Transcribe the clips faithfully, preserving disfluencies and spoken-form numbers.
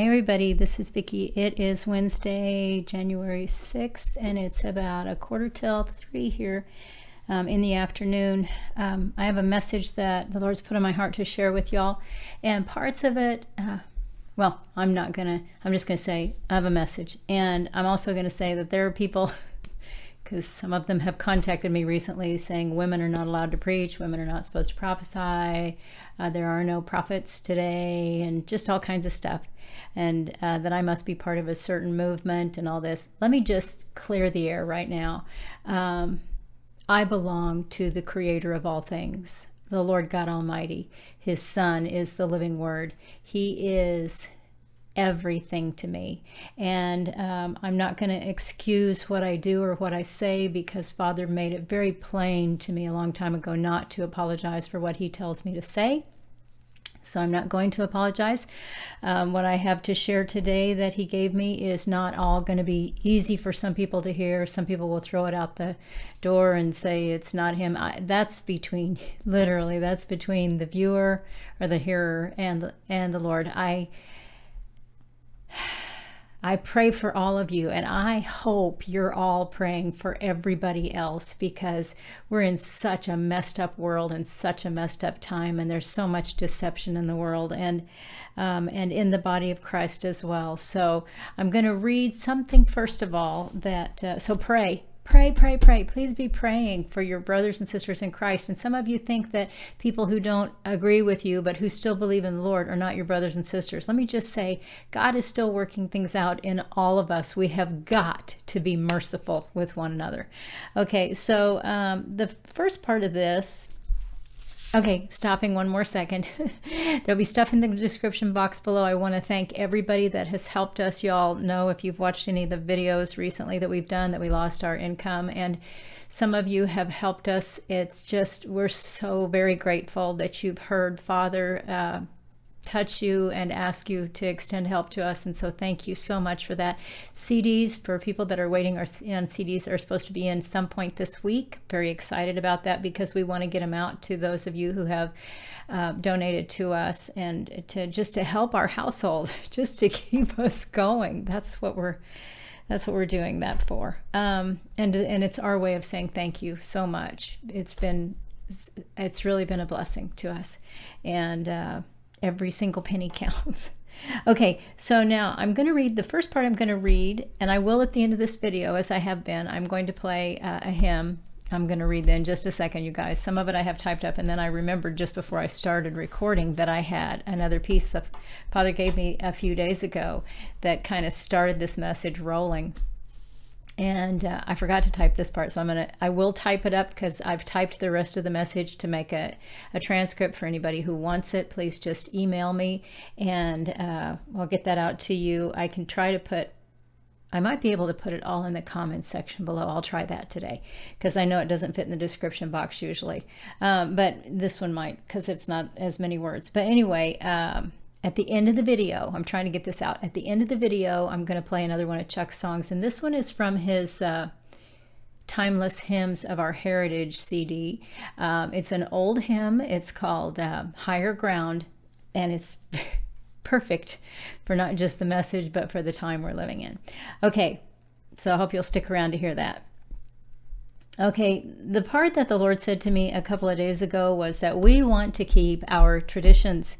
Hi everybody, this is Vicki. It is Wednesday, January sixth, and it's about a quarter till three here um, in the afternoon. Um, I have a message that the Lord's put on my heart to share with y'all, and parts of it, uh, well, I'm not gonna, I'm just gonna say I have a message, and I'm also gonna say that there are people, because some of them have contacted me recently saying women are not allowed to preach, women are not supposed to prophesy, uh, there are no prophets today, and just all kinds of stuff, and uh, that I must be part of a certain movement and all this. Let me just clear the air right now. Um, I belong to the Creator of all things, the Lord God Almighty. His Son is the living Word. He is everything to me, and um, I'm not going to excuse what I do or what I say, because Father made it very plain to me a long time ago not to apologize for what he tells me to say. So I'm not going to apologize. Um, what I have to share today that he gave me is not all going to be easy for some people to hear. Some people will throw it out the door and say it's not him. I, that's between, literally, that's between the viewer or the hearer and the, and the Lord. I I pray for all of you, and I hope you're all praying for everybody else, because we're in such a messed up world and such a messed up time, and there's so much deception in the world and um, and in the body of Christ as well. So I'm going to read something first of all that, uh, so pray. Pray, pray, pray. Please be praying for your brothers and sisters in Christ. And some of you think that people who don't agree with you but who still believe in the Lord are not your brothers and sisters. Let me just say, God is still working things out in all of us. We have got to be merciful with one another. Okay, so um, the first part of this... Okay, stopping one more second. There'll be stuff in the description box below. I want to thank everybody that has helped us. Y'all know, if you've watched any of the videos recently that we've done, that we lost our income, and some of you have helped us. It's just, we're so very grateful that you've heard Father uh, touch you and ask you to extend help to us, and so thank you so much for that. C Ds for people that are waiting on C Ds are supposed to be in some point this week. Very excited about that, because we want to get them out to those of you who have uh, donated to us, and to just to help our household, just to keep us going. That's what we're that's what we're doing that for, um, and and it's our way of saying thank you so much. It's been it's really been a blessing to us, and uh, every single penny counts. Okay, so now I'm going to read the first part. I'm going to read, and I will at the end of this video, as I have been, I'm going to play uh, a hymn. I'm going to read that in just a second, you guys. Some of it I have typed up, and then I remembered just before I started recording that I had another piece that Father gave me a few days ago that kind of started this message rolling. And uh, I forgot to type this part, so I'm gonna, I will type it up, because I've typed the rest of the message to make a, a transcript for anybody who wants it. Please just email me, and uh, I'll get that out to you. I can try to put, I might be able to put it all in the comments section below. I'll try that today, because I know it doesn't fit in the description box usually. Um, but this one might, because it's not as many words. But anyway, um, at the end of the video, I'm trying to get this out. At the end of the video, I'm going to play another one of Chuck's songs. And this one is from his uh, Timeless Hymns of Our Heritage C D. Um, it's an old hymn. It's called uh, Higher Ground. And it's perfect for not just the message, but for the time we're living in. Okay, so I hope you'll stick around to hear that. Okay, the part that the Lord said to me a couple of days ago was that we want to keep our traditions.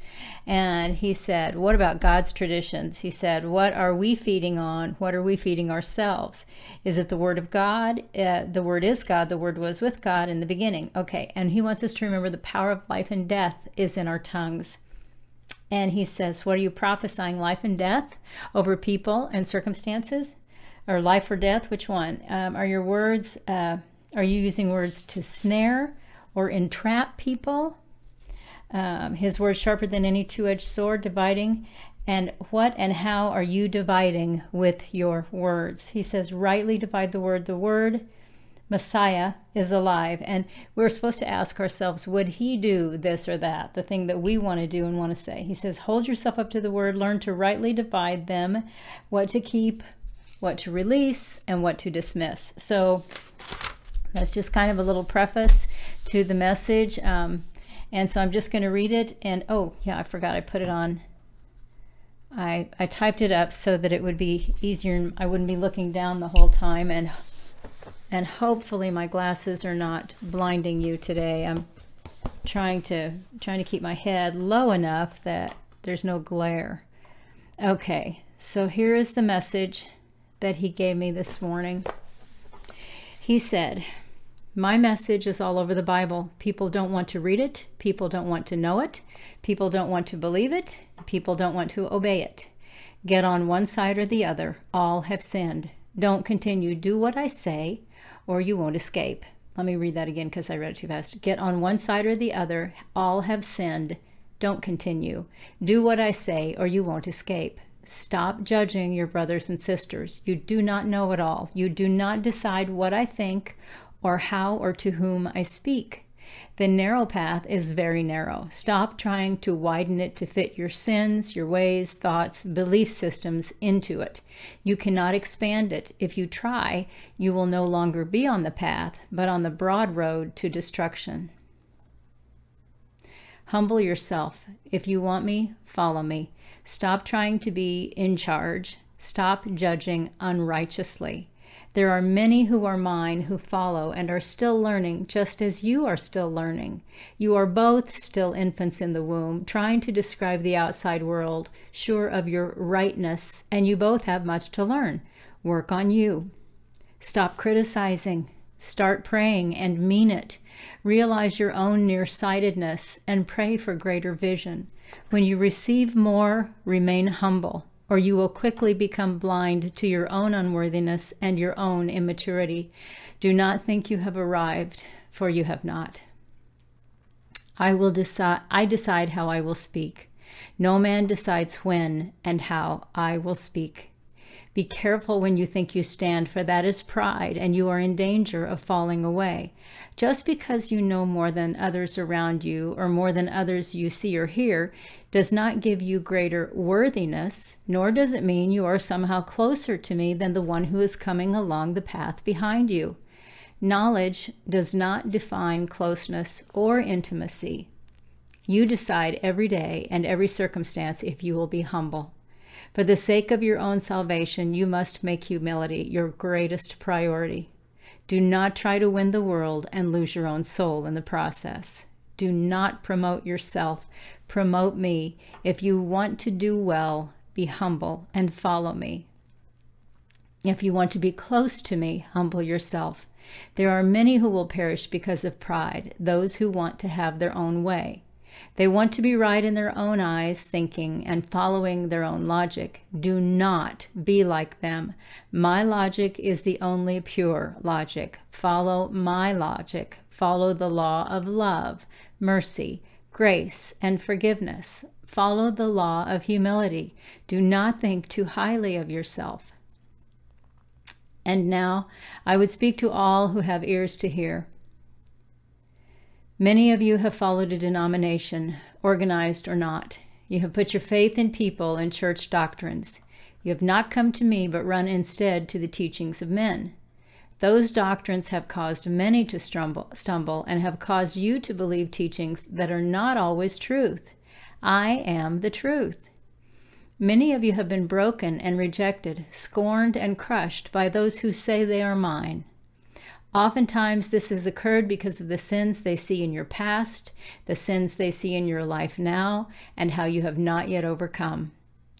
And he said, what about God's traditions? He said, what are we feeding on? What are we feeding ourselves? Is it the Word of God? Uh, the Word is God. The Word was with God in the beginning. Okay, and he wants us to remember the power of life and death is in our tongues. And he says, what are you prophesying, life and death over people and circumstances? Or life or death, which one? Um, are your words... Uh, Are you using words to snare or entrap people? Um, his word sharper than any two-edged sword, dividing. And what and how are you dividing with your words? He says, rightly divide the word. The word, Messiah, is alive. And we're supposed to ask ourselves, would he do this or that? The thing that we want to do and want to say. He says, hold yourself up to the word. Learn to rightly divide them. What to keep, what to release, and what to dismiss. So... that's just kind of a little preface to the message. Um, and so I'm just going to read it. And oh, yeah, I forgot I put it on I, I typed it up so that it would be easier and I wouldn't be looking down the whole time, and and hopefully my glasses are not blinding you today. I'm trying to trying to keep my head low enough that there's no glare. Okay, so here is the message that he gave me this morning. He said, my message is all over the Bible. People don't want to read it. People don't want to know it. People don't want to believe it. People don't want to obey it. Get on one side or the other. All have sinned. Don't continue. Do what I say, or you won't escape. Let me read that again because I read it too fast. Get on one side or the other. All have sinned. Don't continue. Do what I say, or you won't escape. Stop judging your brothers and sisters. You do not know it all. You do not decide what I think or how or to whom I speak. The narrow path is very narrow. Stop trying to widen it to fit your sins, your ways, thoughts, belief systems into it. You cannot expand it. If you try, you will no longer be on the path, but on the broad road to destruction. Humble yourself. If you want me, follow me. Stop trying to be in charge. Stop judging unrighteously. There are many who are mine who follow and are still learning, just as you are still learning. You are both still infants in the womb, trying to describe the outside world, sure of your rightness, and you both have much to learn. Work on you. Stop criticizing. Start praying and mean it. Realize your own nearsightedness and pray for greater vision. When you receive more, remain humble, or you will quickly become blind to your own unworthiness and your own immaturity. Do not think you have arrived, for you have not. I will decide, I decide how I will speak. No man decides when and how I will speak. Be careful when you think you stand, for that is pride, and you are in danger of falling away. Just because you know more than others around you, or more than others you see or hear, does not give you greater worthiness, nor does it mean you are somehow closer to me than the one who is coming along the path behind you. Knowledge does not define closeness or intimacy. You decide every day and every circumstance if you will be humble. For the sake of your own salvation, you must make humility your greatest priority. Do not try to win the world and lose your own soul in the process. Do not promote yourself. Promote me. If you want to do well, be humble and follow me. If you want to be close to me, humble yourself. There are many who will perish because of pride, those who want to have their own way. They want to be right in their own eyes, thinking and following their own logic. Do not be like them. My logic is the only pure logic. Follow my logic. Follow the law of love, mercy, grace, and forgiveness. Follow the law of humility. Do not think too highly of yourself. And now I would speak to all who have ears to hear. Many of you have followed a denomination, organized or not. You have put your faith in people and church doctrines. You have not come to me, but run instead to the teachings of men. Those doctrines have caused many to stumble and have caused you to believe teachings that are not always truth. I am the truth. Many of you have been broken and rejected, scorned and crushed by those who say they are mine. Oftentimes this has occurred because of the sins they see in your past, the sins they see in your life now, and how you have not yet overcome.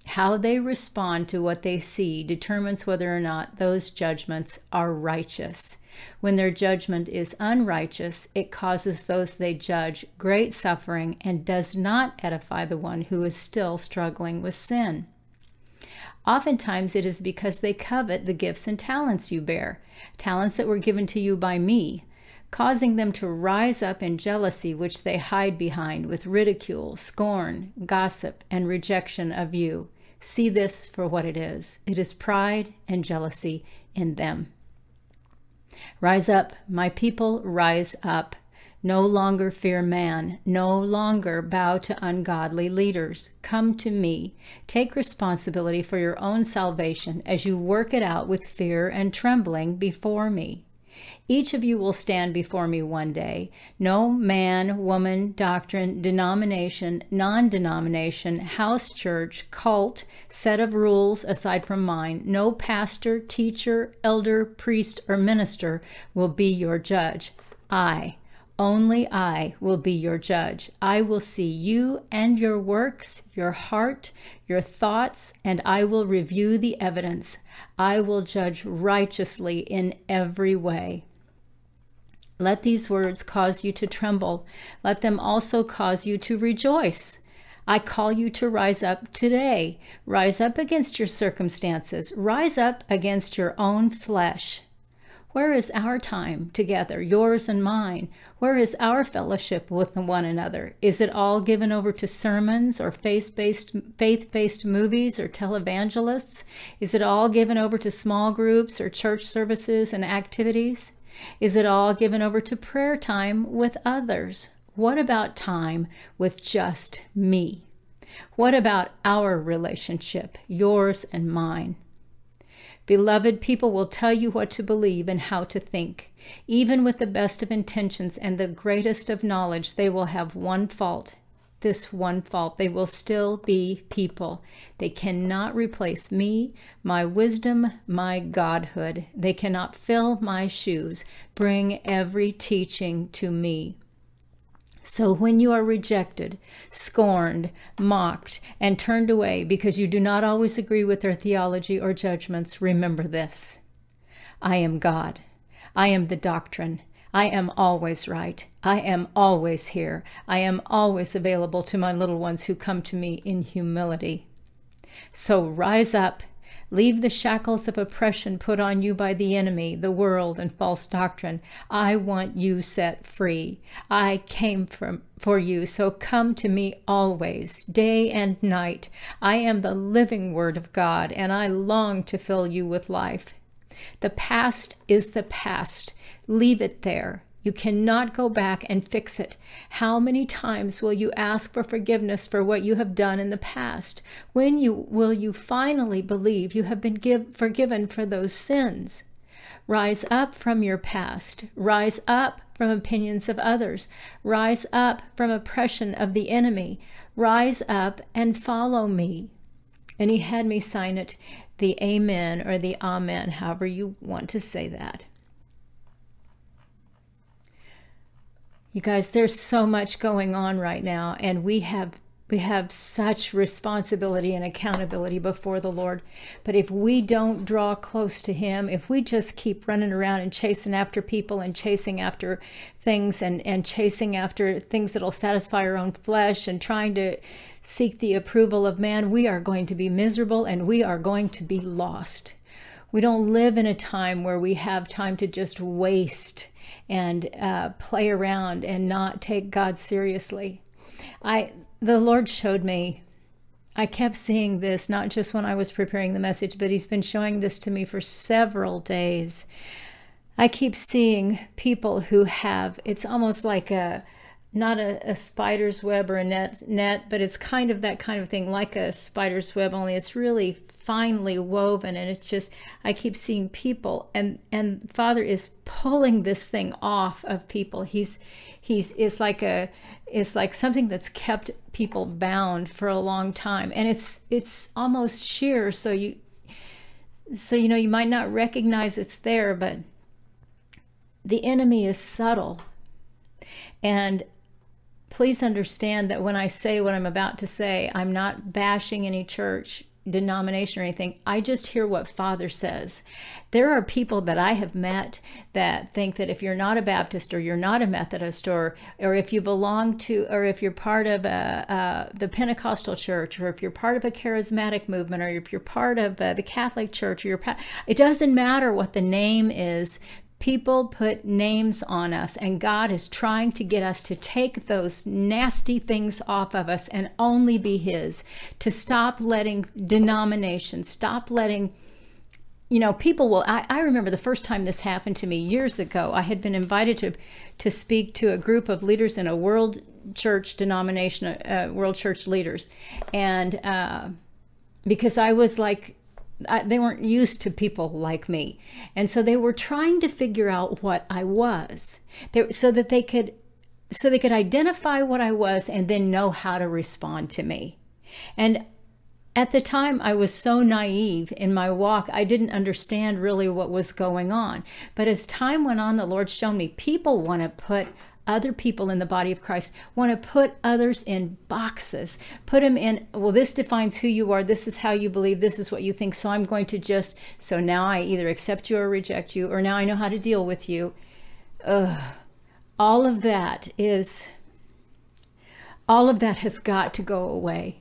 How they respond to what they see determines whether or not those judgments are righteous. When their judgment is unrighteous, it causes those they judge great suffering and does not edify the one who is still struggling with sin. Oftentimes it is because they covet the gifts and talents you bear, talents that were given to you by me, causing them to rise up in jealousy which they hide behind with ridicule, scorn, gossip, and rejection of you. See this for what it is. It is pride and jealousy in them. Rise up, my people, rise up. No longer fear man, no longer bow to ungodly leaders. Come to me. Take responsibility for your own salvation as you work it out with fear and trembling before me. Each of you will stand before me one day. No man, woman, doctrine, denomination, non-denomination, house church, cult, set of rules aside from mine, no pastor, teacher, elder, priest, or minister will be your judge. I, only I, will be your judge. I will see you and your works, your heart, your thoughts, and I will review the evidence. I will judge righteously in every way. Let these words cause you to tremble. Let them also cause you to rejoice. I call you to rise up today. Rise up against your circumstances. Rise up against your own flesh. Where is our time together, yours and mine? Where is our fellowship with one another? Is it all given over to sermons or faith-based, faith-based movies or televangelists? Is it all given over to small groups or church services and activities? Is it all given over to prayer time with others? What about time with just me? What about our relationship, yours and mine? Beloved, people will tell you what to believe and how to think. Even with the best of intentions and the greatest of knowledge, they will have one fault. This one fault. They will still be people. They cannot replace me, my wisdom, my godhood. They cannot fill my shoes. Bring every teaching to me. So when you are rejected, scorned, mocked, and turned away because you do not always agree with their theology or judgments, remember this. I am God. I am the doctrine. I am always right. I am always here. I am always available to my little ones who come to me in humility. So rise up. Leave the shackles of oppression put on you by the enemy, the world, and false doctrine. I want you set free. I came from, for you, so come to me always, day and night. I am the living Word of God, and I long to fill you with life. The past is the past. Leave it there. You cannot go back and fix it. How many times will you ask for forgiveness for what you have done in the past? When you, will you finally believe you have been give, forgiven for those sins? Rise up from your past. Rise up from opinions of others. Rise up from oppression of the enemy. Rise up and follow me. And he had me sign it, the amen or the amen, however you want to say that. You guys, there's so much going on right now, and we have we have such responsibility and accountability before the Lord. But if we don't draw close to him, if we just keep running around and chasing after people and chasing after things and, and chasing after things that'll satisfy our own flesh and trying to seek the approval of man, we are going to be miserable and we are going to be lost. We don't live in a time where we have time to just waste and uh, play around and not take God seriously. I, the Lord showed me, I kept seeing this, not just when I was preparing the message, but he's been showing this to me for several days. I keep seeing people who have, it's almost like a, not a, a spider's web or a net, net, but it's kind of that kind of thing, like a spider's web, only it's really finely woven, and it's just, I keep seeing people, and and Father is pulling this thing off of people. He's he's it's like a it's like something that's kept people bound for a long time, and it's it's almost sheer. So you so you know you might not recognize it's there, but the enemy is subtle, and. Please understand that when I say what I'm about to say, I'm not bashing any church, denomination, or anything. I just hear what Father says. There are people that I have met that think that if you're not a Baptist or you're not a Methodist or or if you belong to or if you're part of a, a, the Pentecostal church or if you're part of a charismatic movement or if you're part of a, the Catholic church or you're it doesn't matter what the name is. People put names on us, and God is trying to get us to take those nasty things off of us and only be his, to stop letting denominations, stop letting, you know, people will, I, I remember the first time this happened to me years ago, I had been invited to, to speak to a group of leaders in a world church denomination, uh, world church leaders. And uh, because I was like, I, they weren't used to people like me. And so they were trying to figure out what I was they, so that they could, so they could identify what I was and then know how to respond to me. And at the time, I was so naive in my walk, I didn't understand really what was going on. But as time went on, the Lord showed me people want to put other people in the body of Christ, want to put others in boxes, put them in, well, this defines who you are, this is how you believe, this is what you think, so I'm going to just, so now I either accept you or reject you, or now I know how to deal with you. Ugh. All of that is, all of that has got to go away.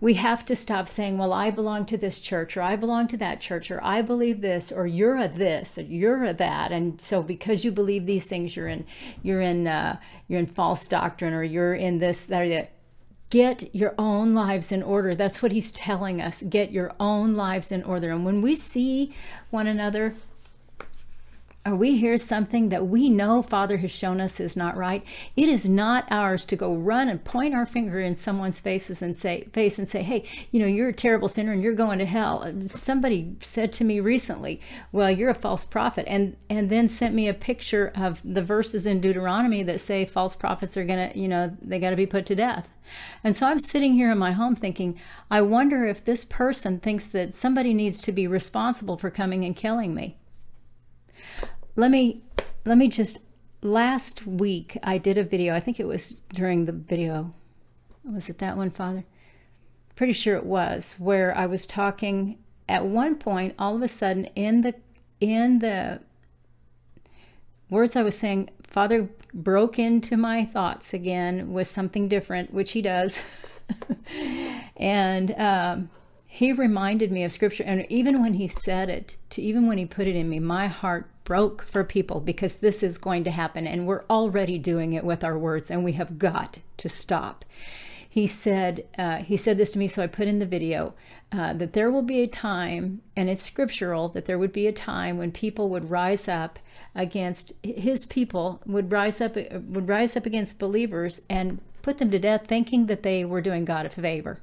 We have to stop saying, well, I belong to this church, or I belong to that church, or I believe this, or you're a this, or you're a that. And so because you believe these things, you're in, you're in, uh, you're in false doctrine, or you're in this, that, or that. Get your own lives in order. That's what he's telling us. Get your own lives in order. And when we see one another, or we hear something that we know Father has shown us is not right, it is not ours to go run and point our finger in someone's faces and say, face and say, hey, you know, you're a terrible sinner and you're going to hell. Somebody said to me recently, well, you're a false prophet, and, and then sent me a picture of the verses in Deuteronomy that say false prophets are going to, you know, they got to be put to death. And so I'm sitting here in my home thinking, I wonder if this person thinks that somebody needs to be responsible for coming and killing me. Let me, let me just, last week I did a video, I think it was during the video, was it that one, Father? Pretty sure it was, where I was talking at one point, all of a sudden in the, in the words I was saying, Father broke into my thoughts again with something different, which he does. and, um, He reminded me of scripture, and even when he said it, to even when he put it in me, my heart broke for people, because this is going to happen, and we're already doing it with our words, and we have got to stop. He said, uh, he said this to me, so I put in the video, uh, that there will be a time, and it's scriptural, that there would be a time when people would rise up against his people, would rise up, would rise up against believers and put them to death, thinking that they were doing God a favor.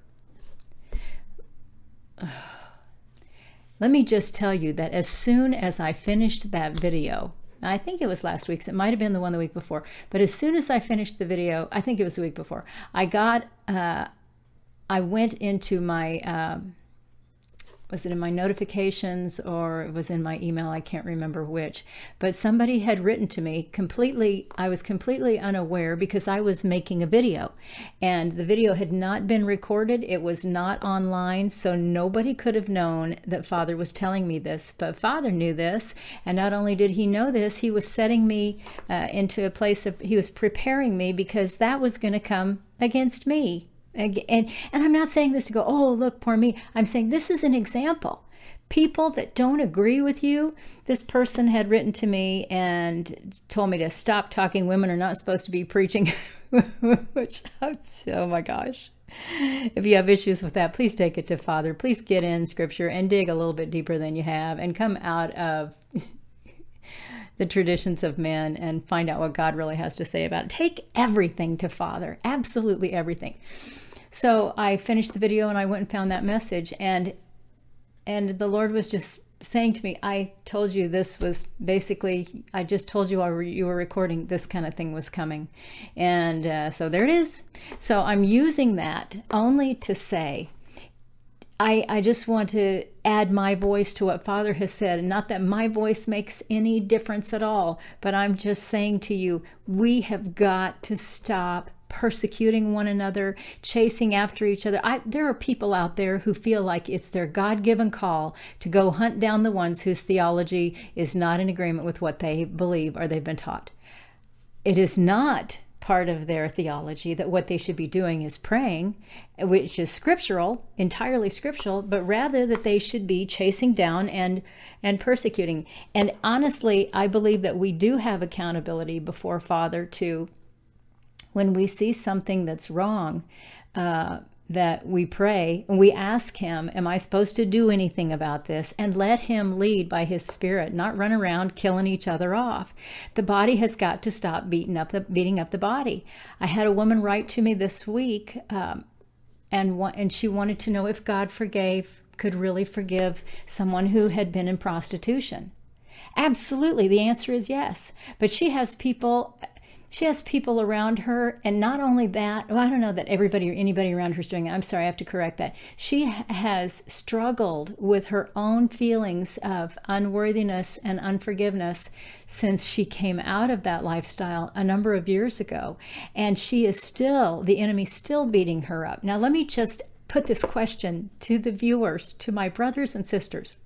Let me just tell you that as soon as I finished that video, I think it was last week's, it might have been the one the week before, but as soon as I finished the video, I think it was the week before, I got, uh, I went into my, um, was it in my notifications, or it was in my email, I can't remember which, but somebody had written to me completely, I was completely unaware, because I was making a video and the video had not been recorded, it was not online, so nobody could have known that Father was telling me this, but Father knew this, and not only did he know this, he was setting me uh, into a place of, he was preparing me, because that was going to come against me. And, and I'm not saying this to go, oh, look, poor me. I'm saying this is an example. People that don't agree with you, this person had written to me and told me to stop talking. Women are not supposed to be preaching, which, oh my gosh. If you have issues with that, please take it to Father. Please get in scripture and dig a little bit deeper than you have, and come out of the traditions of men and find out what God really has to say about it. Take everything to Father, absolutely everything. So I finished the video and I went and found that message, and and the Lord was just saying to me, I told you this was basically, I just told you while you were recording, this kind of thing was coming. And uh, so there it is. So I'm using that only to say, I, I just want to add my voice to what Father has said, and not that my voice makes any difference at all, but I'm just saying to you, we have got to stop persecuting one another, chasing after each other. I, there are people out there who feel like it's their God-given call to go hunt down the ones whose theology is not in agreement with what they believe or they've been taught. It is not part of their theology that what they should be doing is praying, which is scriptural, entirely scriptural, but rather that they should be chasing down and and persecuting. And honestly, I believe that we do have accountability before Father too. When we see something that's wrong, uh, that we pray and we ask him, am I supposed to do anything about this? And let him lead by his Spirit, not run around killing each other off. The body has got to stop beating up the, beating up the body. I had a woman write to me this week, um, and, and she wanted to know if God forgave could really forgive someone who had been in prostitution? Absolutely, the answer is yes. But she has people, she has people around her, and not only that, well, I don't know that everybody or anybody around her is doing it. I'm sorry, I have to correct that. She has struggled with her own feelings of unworthiness and unforgiveness since she came out of that lifestyle a number of years ago, and she is still, the enemy still beating her up. Now, let me just put this question to the viewers, to my brothers and sisters.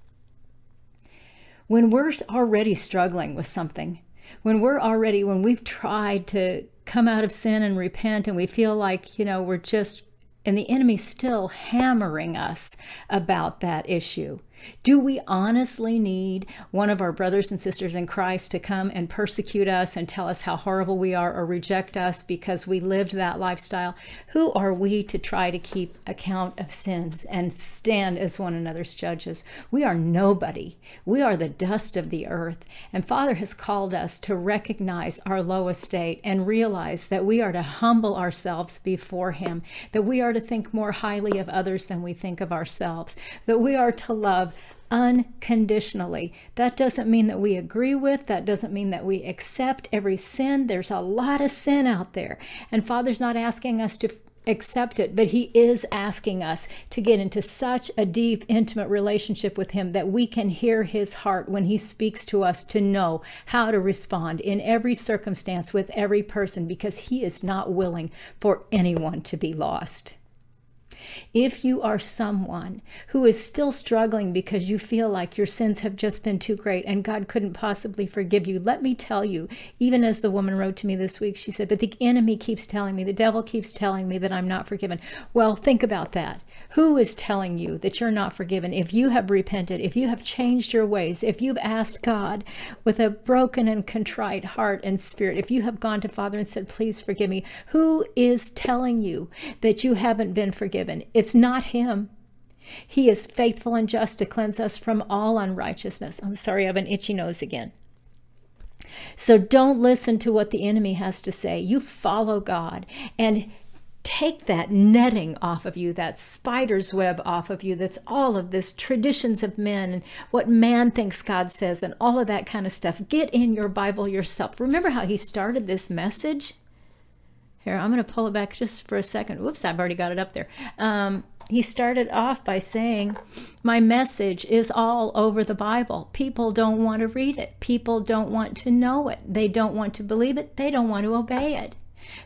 When we're already struggling with something, when we're already, when we've tried to come out of sin and repent, and we feel like, you know, we're just, and the enemy's still hammering us about that issue, do we honestly need one of our brothers and sisters in Christ to come and persecute us and tell us how horrible we are or reject us because we lived that lifestyle? Who are we to try to keep account of sins and stand as one another's judges? We are nobody. We are the dust of the earth. And Father has called us to recognize our low estate and realize that we are to humble ourselves before Him, that we are to think more highly of others than we think of ourselves, that we are to love unconditionally. That doesn't mean that we agree with, that doesn't mean that we accept every sin. There's a lot of sin out there, and Father's not asking us to accept it, but He is asking us to get into such a deep, intimate relationship with Him that we can hear His heart when He speaks to us, to know how to respond in every circumstance with every person, because He is not willing for anyone to be lost. If you are someone who is still struggling because you feel like your sins have just been too great and God couldn't possibly forgive you, let me tell you, even as the woman wrote to me this week, she said, but the enemy keeps telling me, the devil keeps telling me that I'm not forgiven. Well, think about that. Who is telling you that you're not forgiven? If you have repented, if you have changed your ways, if you've asked God with a broken and contrite heart and spirit, if you have gone to Father and said, please forgive me, who is telling you that you haven't been forgiven? It's not Him. He is faithful and just to cleanse us from all unrighteousness. I'm sorry, I have an itchy nose again. So don't listen to what the enemy has to say. You follow God and take that netting off of you, that spider's web off of you, that's all of this traditions of men and what man thinks God says and all of that kind of stuff. Get in your Bible yourself. Remember how He started this message? Here, I'm going to pull it back just for a second. Whoops, I've already got it up there. Um, he started off by saying, my message is all over the Bible. People don't want to read it. People don't want to know it. They don't want to believe it. They don't want to obey it.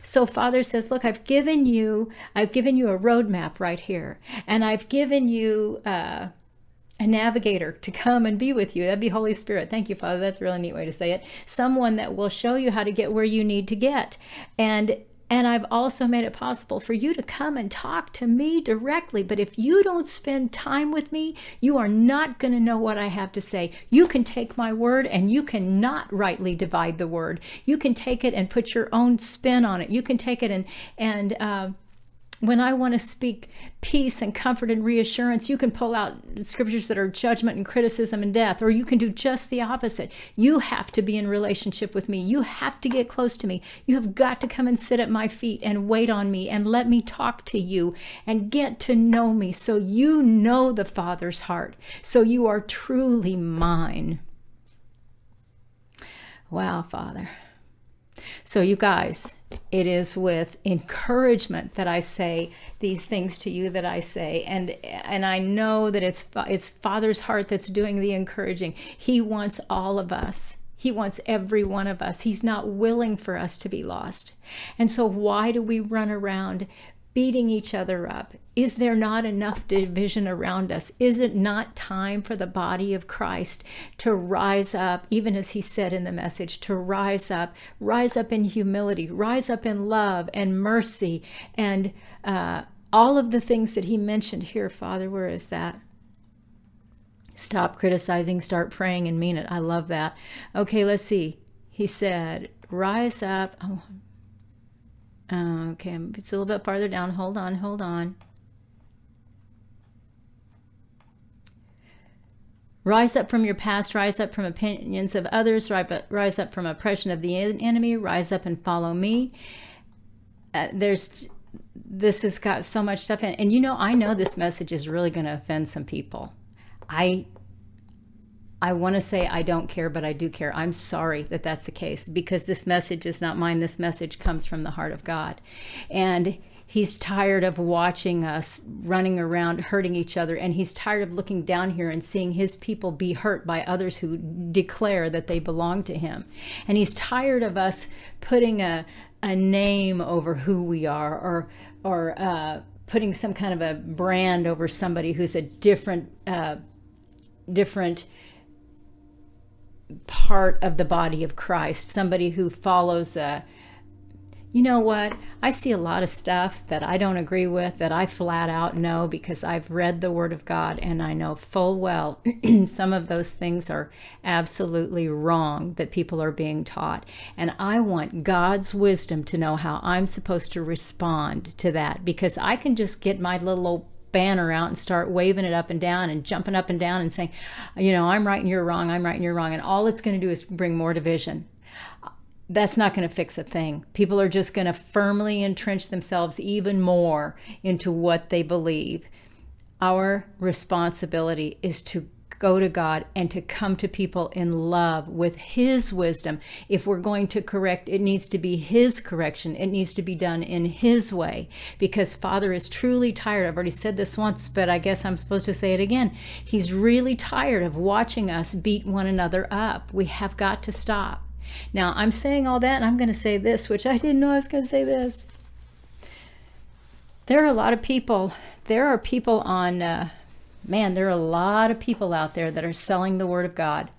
So Father says, look, I've given you, I've given you a roadmap right here. And I've given you uh, a navigator to come and be with you. That'd be Holy Spirit. Thank you, Father. That's a really neat way to say it. Someone that will show you how to get where you need to get. And And I've also made it possible for you to come and talk to me directly. But if you don't spend time with me, you are not going to know what I have to say. You can take my word and you cannot rightly divide the word. You can take it and put your own spin on it. You can take it and, and uh, when I want to speak peace and comfort and reassurance, you can pull out scriptures that are judgment and criticism and death, or you can do just the opposite. You have to be in relationship with me. You have to get close to me. You have got to come and sit at my feet and wait on me and let me talk to you and get to know me, so you know the Father's heart, so you are truly mine. Wow, Father. So you guys, it is with encouragement that I say these things to you that I say, and and I know that it's it's Father's heart that's doing the encouraging. He wants all of us. He wants every one of us. He's not willing for us to be lost. And so why do we run around beating each other up? Is there not enough division around us? Is it not time for the body of Christ to rise up, even as He said in the message, to rise up, rise up in humility, rise up in love and mercy, and uh, all of the things that He mentioned here? Father, where is that? Stop criticizing, start praying and mean it. I love that. Okay, let's see. He said, rise up. Oh, okay, it's a little bit farther down. Hold on, hold on. Rise up from your past, rise up from opinions of others, rise up from oppression of the enemy, rise up and follow me. Uh, there's this has got so much stuff in it. And you know, I know this message is really going to offend some people. I I want to say I don't care, but I do care. I'm sorry that that's the case, because this message is not mine. This message comes from the heart of God. And he's tired of watching us running around hurting each other. And he's tired of looking down here and seeing his people be hurt by others who declare that they belong to him. And he's tired of us putting a, a name over who we are, or, or uh, putting some kind of a brand over somebody who's a different, uh, different part of the body of Christ, somebody who follows a, you know what, I see a lot of stuff that I don't agree with, that I flat out know, because I've read the Word of God, and I know full well some of those things are absolutely wrong that people are being taught. And I want God's wisdom to know how I'm supposed to respond to that, because I can just get my little old banner out and start waving it up and down and jumping up and down and saying, you know, I'm right and you're wrong, I'm right and you're wrong. And all it's going to do is bring more division. That's not going to fix a thing. People are just going to firmly entrench themselves even more into what they believe. Our responsibility is to go to God and to come to people in love with his wisdom. If we're going to correct, it needs to be his correction. It needs to be done in his way, because Father is truly tired. I've already said this once, but I guess I'm supposed to say it again. He's really tired of watching us beat one another up. We have got to stop. Now, I'm saying all that, and I'm going to say this, which I didn't know I was going to say this. There are a lot of people. There are people on... Uh, Man, there are a lot of people out there that are selling the Word of God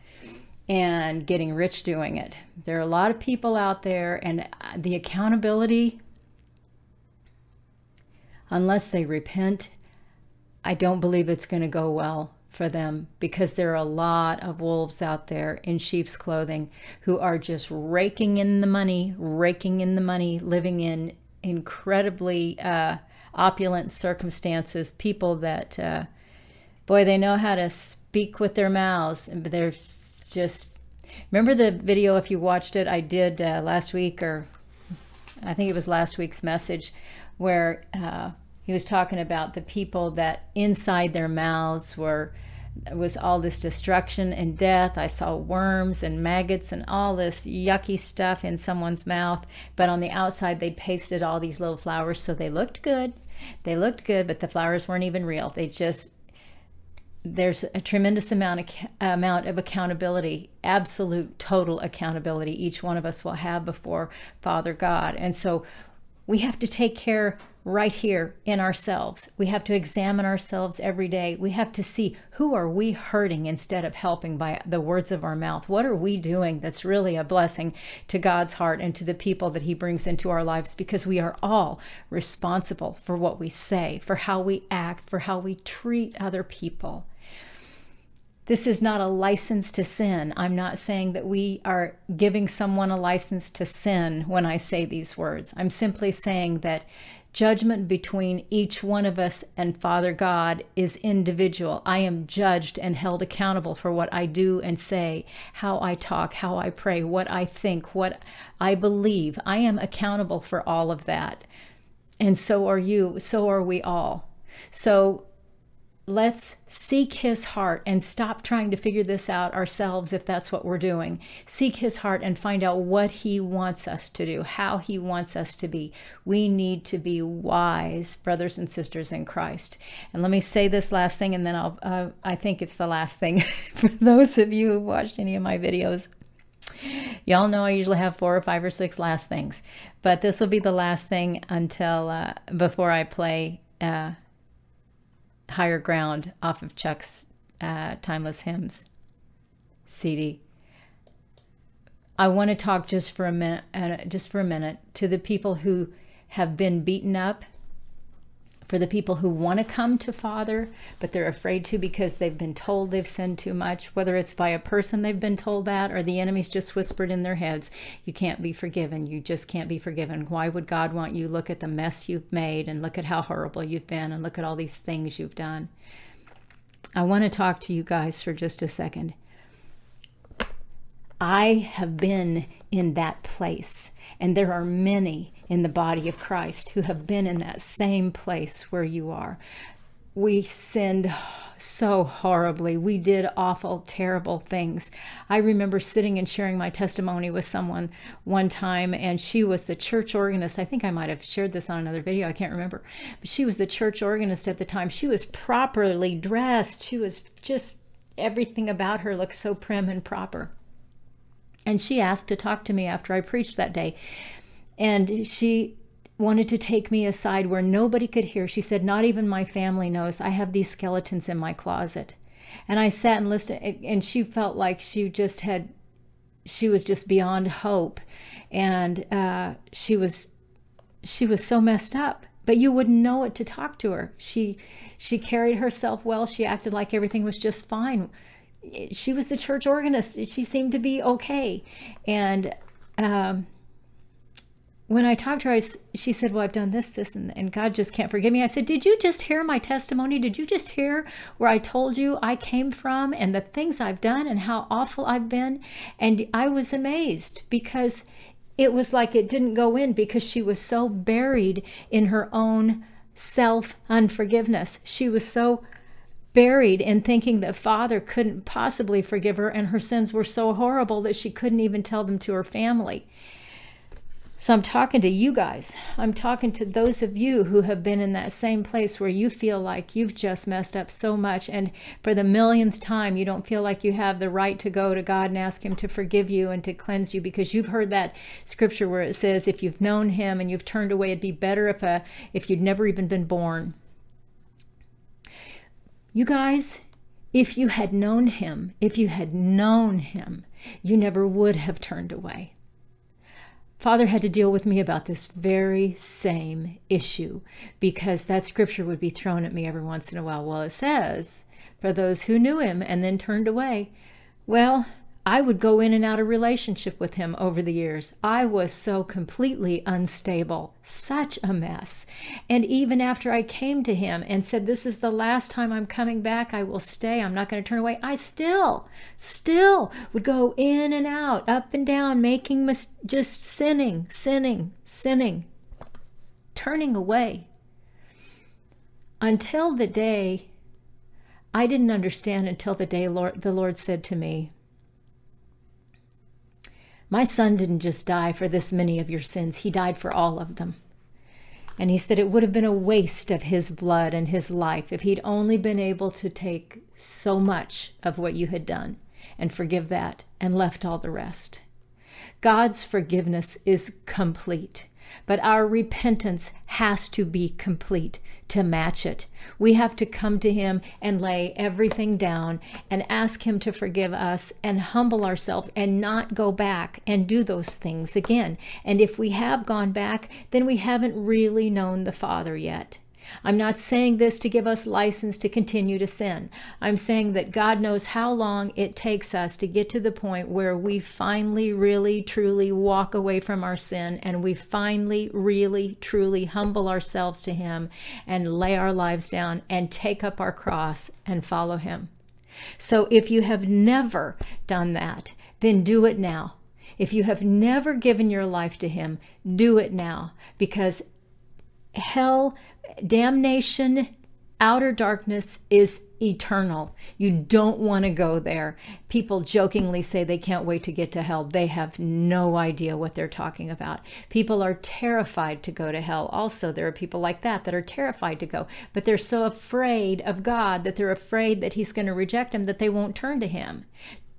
and getting rich doing it. There are a lot of people out there, and the accountability, unless they repent, I don't believe it's going to go well for them, because there are a lot of wolves out there in sheep's clothing who are just raking in the money, raking in the money, living in incredibly uh, opulent circumstances, people that... Uh, Boy, they know how to speak with their mouths, but they're just... Remember the video, if you watched it, I did uh, last week, or I think it was last week's message, where uh, he was talking about the people that inside their mouths were was all this destruction and death. I saw worms and maggots and all this yucky stuff in someone's mouth, but on the outside they pasted all these little flowers, so they looked good. They looked good, but the flowers weren't even real. They just... There's a tremendous amount of, amount of accountability, absolute total accountability each one of us will have before Father God. And so we have to take care right here in ourselves. We have to examine ourselves every day. We have to see, who are we hurting instead of helping by the words of our mouth? What are we doing that's really a blessing to God's heart and to the people that he brings into our lives? Because we are all responsible for what we say, for how we act, for how we treat other people. This is not a license to sin. I'm not saying that we are giving someone a license to sin when I say these words. I'm simply saying that judgment between each one of us and Father God is individual. I am judged and held accountable for what I do and say, how I talk, how I pray, what I think, what I believe. I am accountable for all of that. And so are you. So are we all. So let's seek his heart and stop trying to figure this out ourselves if that's what we're doing. Seek his heart and find out what he wants us to do, how he wants us to be. We need to be wise brothers and sisters in Christ. And let me say this last thing, and then I'll, uh, I think it's the last thing. For those of you who watched any of my videos, y'all know I usually have four or five or six last things. But this will be the last thing until uh, before I play... Uh, Higher Ground off of Chuck's uh, Timeless Hymns C D. I want to talk just for a minute, uh, just for a minute, to the people who have been beaten up, for the people who want to come to Father, but they're afraid to because they've been told they've sinned too much, whether it's by a person they've been told that, or the enemy's just whispered in their heads, you can't be forgiven, you just can't be forgiven. Why would God want you? Look at the mess you've made, and look at how horrible you've been, and look at all these things you've done. I want to talk to you guys for just a second. I have been in that place, and there are many in the body of Christ who have been in that same place where you are. We sinned so horribly. We did awful, terrible things. I remember sitting and sharing my testimony with someone one time, and she was the church organist. I think I might have shared this on another video. I can't remember. But she was the church organist at the time. She was properly dressed. She was just, everything about her looked so prim and proper. And she asked to talk to me after I preached that day. And she wanted to take me aside where nobody could hear. She said, "Not even my family knows. I have these skeletons in my closet." And I sat and listened, and she felt like she just had, she was just beyond hope. And uh, she was, she was so messed up, but you wouldn't know it to talk to her. She, she carried herself well. She acted like everything was just fine. She was the church organist. She seemed to be okay. And um, when I talked to her, I, she said, "Well, I've done this, this, and, and God just can't forgive me." I said, "Did you just hear my testimony? Did you just hear where I told you I came from and the things I've done and how awful I've been?" And I was amazed, because it was like it didn't go in, because she was so buried in her own self-unforgiveness. She was so buried in thinking that Father couldn't possibly forgive her, and her sins were so horrible that she couldn't even tell them to her family. So I'm talking to you guys. I'm talking to those of you who have been in that same place where you feel like you've just messed up so much, and for the millionth time you don't feel like you have the right to go to God and ask Him to forgive you and to cleanse you, because you've heard that scripture where it says, if you've known Him and you've turned away, it'd be better if a, if you'd never even been born. You guys, if you had known Him, if you had known Him, you never would have turned away. Father had to deal with me about this very same issue, because that scripture would be thrown at me every once in a while. Well, it says, for those who knew Him and then turned away. Well, I would go in and out of relationship with Him over the years. I was so completely unstable, such a mess. And even after I came to Him and said, this is the last time I'm coming back, I will stay, I'm not going to turn away, I still, still would go in and out, up and down, making mis- just sinning, sinning, sinning, turning away. Until the day, I didn't understand until the day Lord, the Lord said to me, "My son didn't just die for this many of your sins. He died for all of them." And He said it would have been a waste of His blood and His life if He'd only been able to take so much of what you had done and forgive that and left all the rest. God's forgiveness is complete, but our repentance has to be complete to match it. We have to come to Him and lay everything down and ask Him to forgive us and humble ourselves and not go back and do those things again. And if we have gone back, then we haven't really known the Father yet. I'm not saying this to give us license to continue to sin. I'm saying that God knows how long it takes us to get to the point where we finally, really, truly walk away from our sin, and we finally, really, truly humble ourselves to Him and lay our lives down and take up our cross and follow Him. So if you have never done that, then do it now. If you have never given your life to Him, do it now, because hell, damnation, outer darkness is eternal. You don't want to go there. People jokingly say they can't wait to get to hell. They have no idea what they're talking about. People are terrified to go to hell. Also, there are people like that that are terrified to go, but they're so afraid of God that they're afraid that He's going to reject them that they won't turn to Him.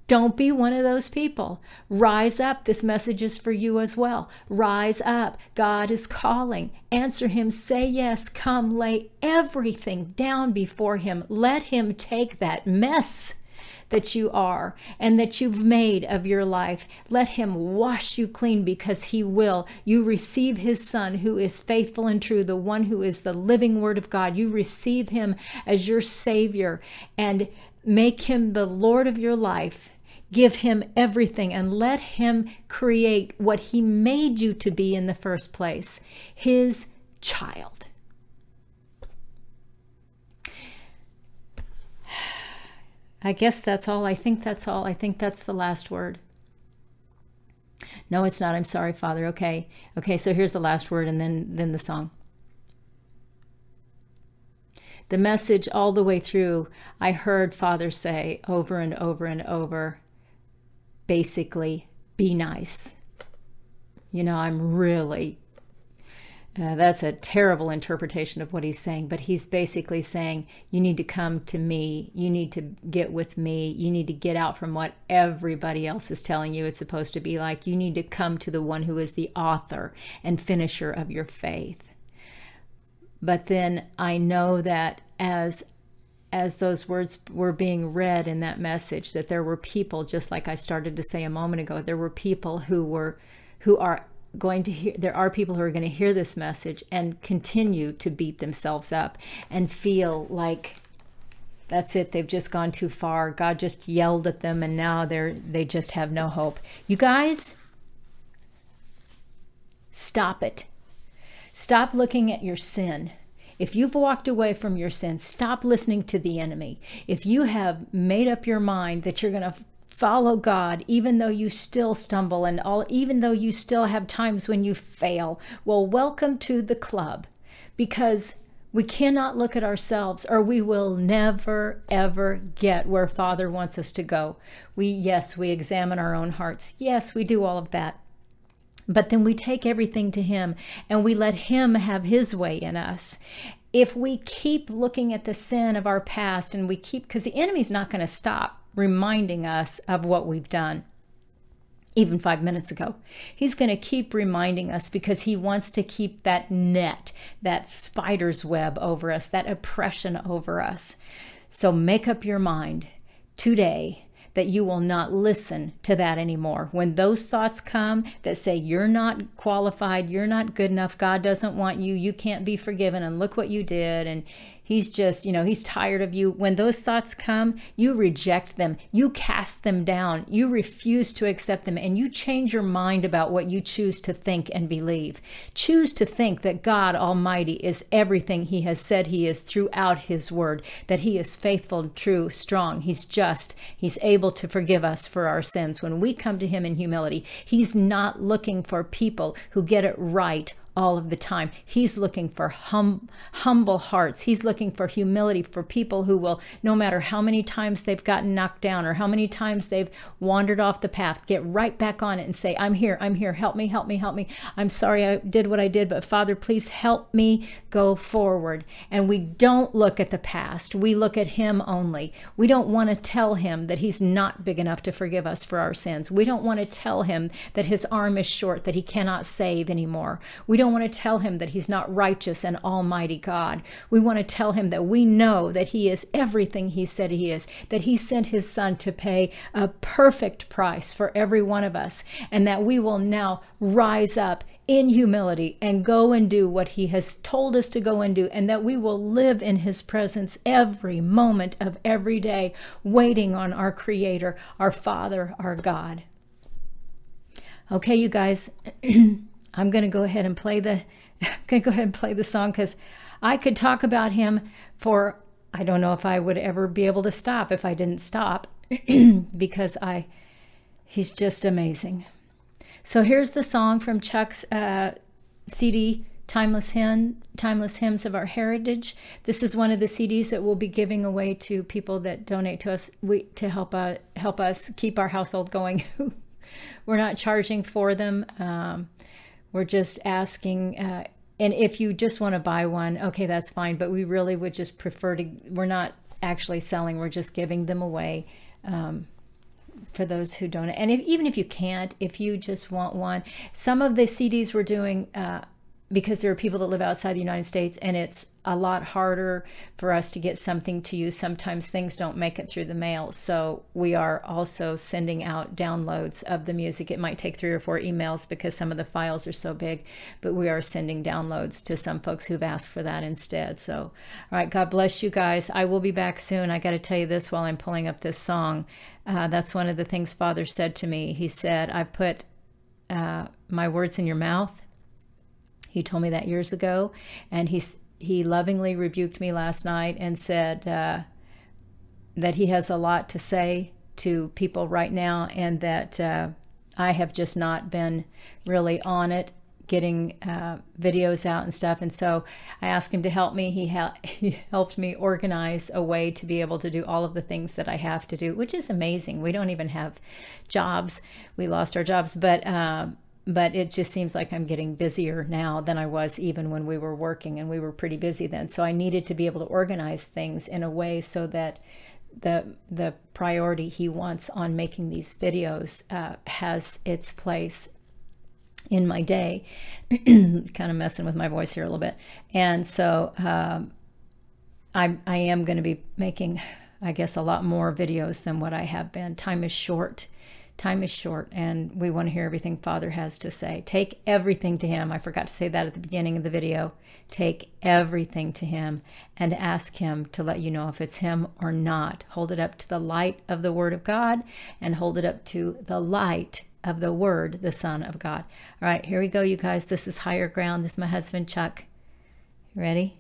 Don't be one of those people. Rise up. This message is for you as well. Rise up. God is calling. Answer Him. Say yes. Come lay everything down before Him. Let Him take that mess that you are and that you've made of your life. Let Him wash you clean, because He will. You receive His Son who is faithful and true, the one who is the living Word of God. You receive Him as your Savior and make Him the Lord of your life. Give Him everything and let Him create what He made you to be in the first place, His child. I guess that's all. I think that's all. I think that's the last word. No, it's not. I'm sorry, Father. Okay. Okay, so here's the last word and then, then the song. The message all the way through, I heard Father say over and over and over, basically, be nice. You know, I'm really, uh, that's a terrible interpretation of what he's saying, but he's basically saying, you need to come to me. You need to get with me. You need to get out from what everybody else is telling you it's supposed to be like. You need to come to the one who is the author and finisher of your faith. But then I know that as as those words were being read in that message, that there were people, just like I started to say a moment ago, there were people who were, who are going to hear, there are people who are going to hear this message and continue to beat themselves up and feel like, that's it, they've just gone too far. God just yelled at them and now they're, they just have no hope. You guys, stop it. Stop looking at your sin. If you've walked away from your sin, stop listening to the enemy. If you have made up your mind that you're going to follow God, even though you still stumble and all, even though you still have times when you fail, well, welcome to the club, because we cannot look at ourselves or we will never, ever get where Father wants us to go. We, yes, we examine our own hearts. Yes, we do all of that. But then we take everything to him and we let him have his way in us. If we keep looking at the sin of our past and we keep, because the enemy's not going to stop reminding us of what we've done, even five minutes ago. He's going to keep reminding us because he wants to keep that net, that spider's web over us, that oppression over us. So make up your mind today that you will not listen to that anymore. When those thoughts come that say you're not qualified, you're not good enough, God doesn't want you, you can't be forgiven, and look what you did, and he's just, you know, he's tired of you. When those thoughts come, you reject them, you cast them down, you refuse to accept them, and you change your mind about what you choose to think and believe. Choose to think that God Almighty is everything he has said he is throughout his word, that he is faithful, true, strong, he's just, he's able to forgive us for our sins. When we come to him in humility, he's not looking for people who get it right all of the time. He's looking for hum, humble hearts. He's looking for humility, for people who will, no matter how many times they've gotten knocked down or how many times they've wandered off the path, get right back on it and say, I'm here, I'm here, help me, help me, help me. I'm sorry I did what I did, but Father, please help me go forward. And we don't look at the past. We look at him only. We don't want to tell him that he's not big enough to forgive us for our sins. We don't want to tell him that his arm is short, that he cannot save anymore. We don't want to tell him that he's not righteous and almighty God. We want to tell him that we know that he is everything he said he is, that he sent his son to pay a perfect price for every one of us, and that we will now rise up in humility and go and do what he has told us to go and do, and that we will live in his presence every moment of every day, waiting on our Creator, our Father, our God. Okay, you guys, I'm going to go ahead and play the, I'm going to go ahead and play the song, because I could talk about him for, I don't know if I would ever be able to stop if I didn't stop, because I, he's just amazing. So here's the song from Chuck's uh, C D, Timeless Hymn, Timeless Hymns of Our Heritage. This is one of the C Ds that we'll be giving away to people that donate to us we, to help, uh, help us keep our household going. We're not charging for them. Um, We're just asking, uh, and if you just want to buy one, okay, that's fine, but we really would just prefer to, we're not actually selling, we're just giving them away um, for those who donate. And if, even if you can't, if you just want one, some of the C Ds we're doing, uh, because there are people that live outside the United States, and it's a lot harder for us to get something to you. Sometimes things don't make it through the mail. So we are also sending out downloads of the music. It might take three or four emails because some of the files are so big, but we are sending downloads to some folks who've asked for that instead. So, all right, God bless you guys. I will be back soon. I got to tell you this while I'm pulling up this song. Uh, that's one of the things Father said to me. He said, I put uh, my words in your mouth. He told me that years ago, and he, he lovingly rebuked me last night and said uh, that he has a lot to say to people right now, and that uh, I have just not been really on it, getting uh, videos out and stuff. And so I asked him to help me. He, ha he helped me organize a way to be able to do all of the things that I have to do, which is amazing. We don't even have jobs. We lost our jobs, but, uh, but it just seems like I'm getting busier now than I was even when we were working, and we were pretty busy then. So I needed to be able to organize things in a way so that the the priority he wants on making these videos uh, has its place in my day. Kind of messing with my voice here a little bit. And so um, I, I am going to be making, I guess, a lot more videos than what I have been. Time is short. Time is short, and we want to hear everything Father has to say. Take everything to Him. I forgot to say that at the beginning of the video. Take everything to Him and ask Him to let you know if it's Him or not. Hold it up to the light of the Word of God, and hold it up to the light of the Word, the Son of God. All right, here we go, you guys. This is Higher Ground. This is my husband, Chuck. Ready?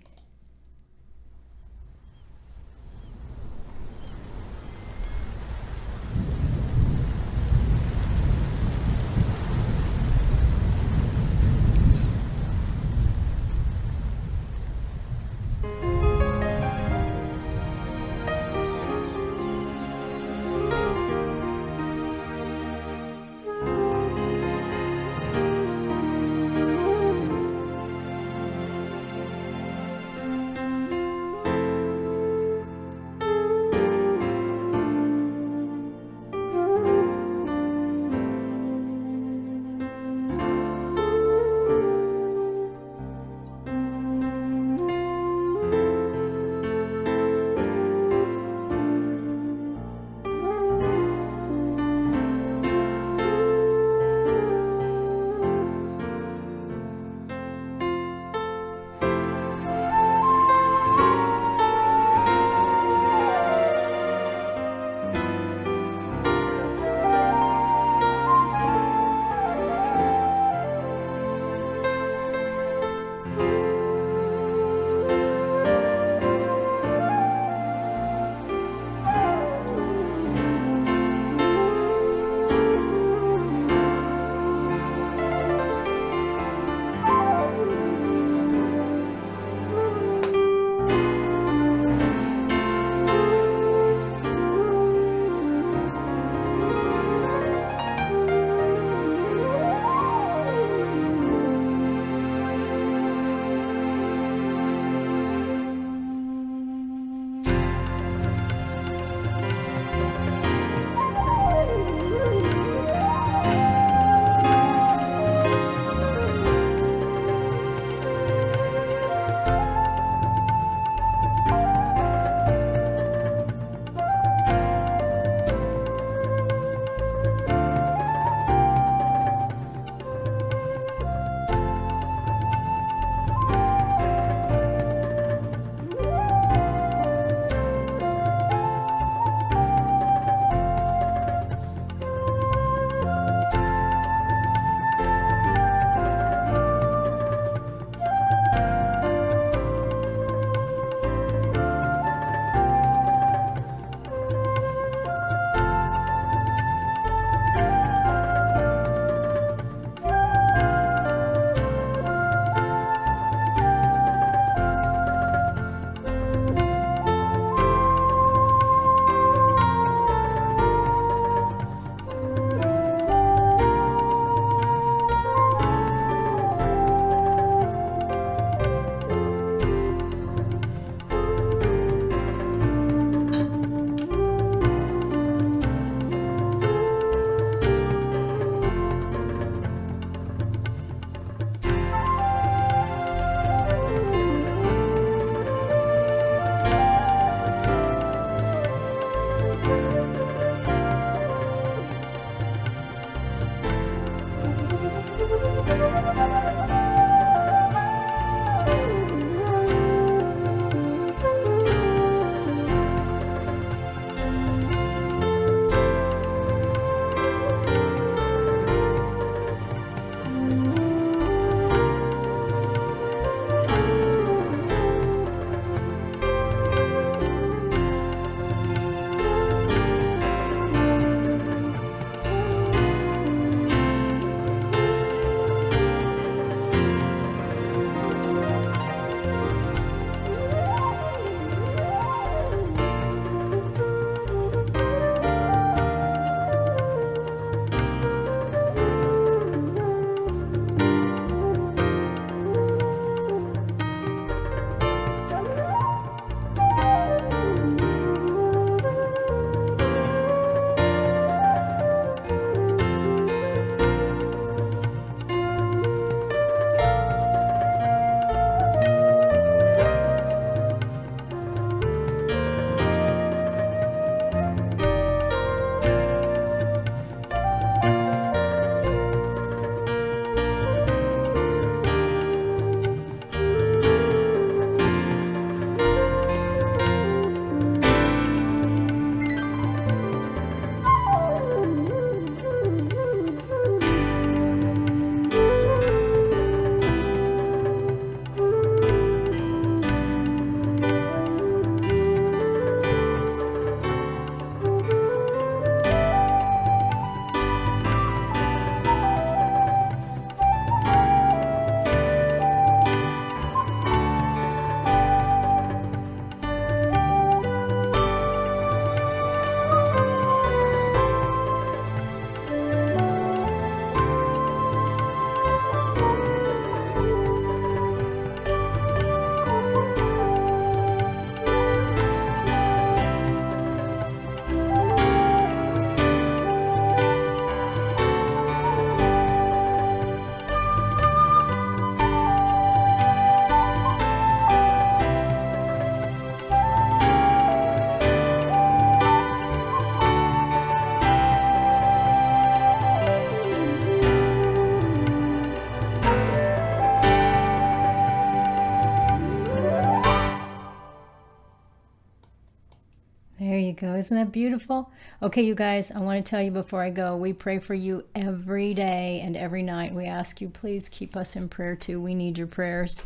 go. Isn't that beautiful? Okay, you guys, I want to tell you before I go, we pray for you every day and every night. We ask you, please keep us in prayer too. We need your prayers.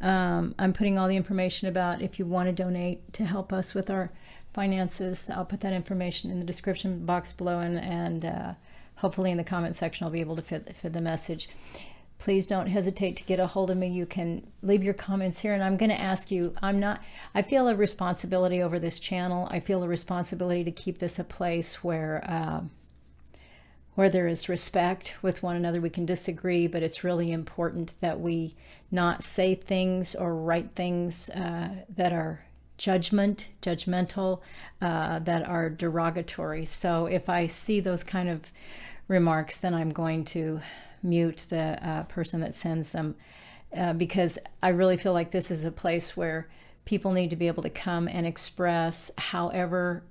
Um, I'm putting all the information about if you want to donate to help us with our finances. I'll put that information in the description box below, and, and uh, hopefully in the comment section I'll be able to fit, fit the message. Please don't hesitate to get a hold of me. You can leave your comments here, and I'm going to ask you, I'm not, I feel a responsibility over this channel. I feel a responsibility to keep this a place where, uh, where there is respect with one another. We can disagree, but it's really important that we not say things or write things uh, that are judgment, judgmental, uh, that are derogatory. So if I see those kind of remarks, then I'm going to mute the uh, person that sends them, uh, because I really feel like this is a place where people need to be able to come and express, however,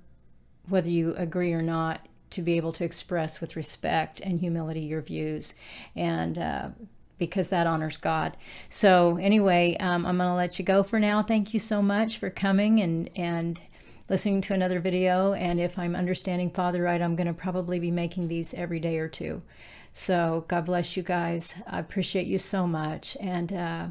whether you agree or not, to be able to express with respect and humility your views, and uh, because that honors God. So anyway, um, I'm going to let you go for now. Thank you so much for coming and and listening to another video. And if I'm understanding Father right, I'm going to probably be making these every day or two. So God bless you guys. I appreciate you so much, and uh,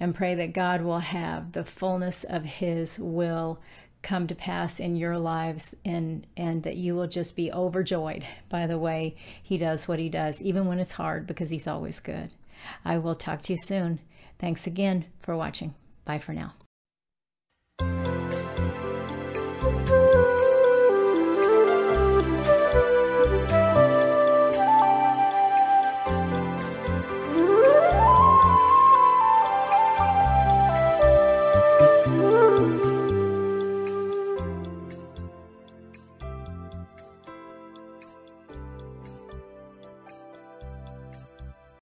and pray that God will have the fullness of His will come to pass in your lives, and and that you will just be overjoyed by the way He does what He does, even when it's hard, because He's always good. I will talk to you soon. Thanks again for watching. Bye for now.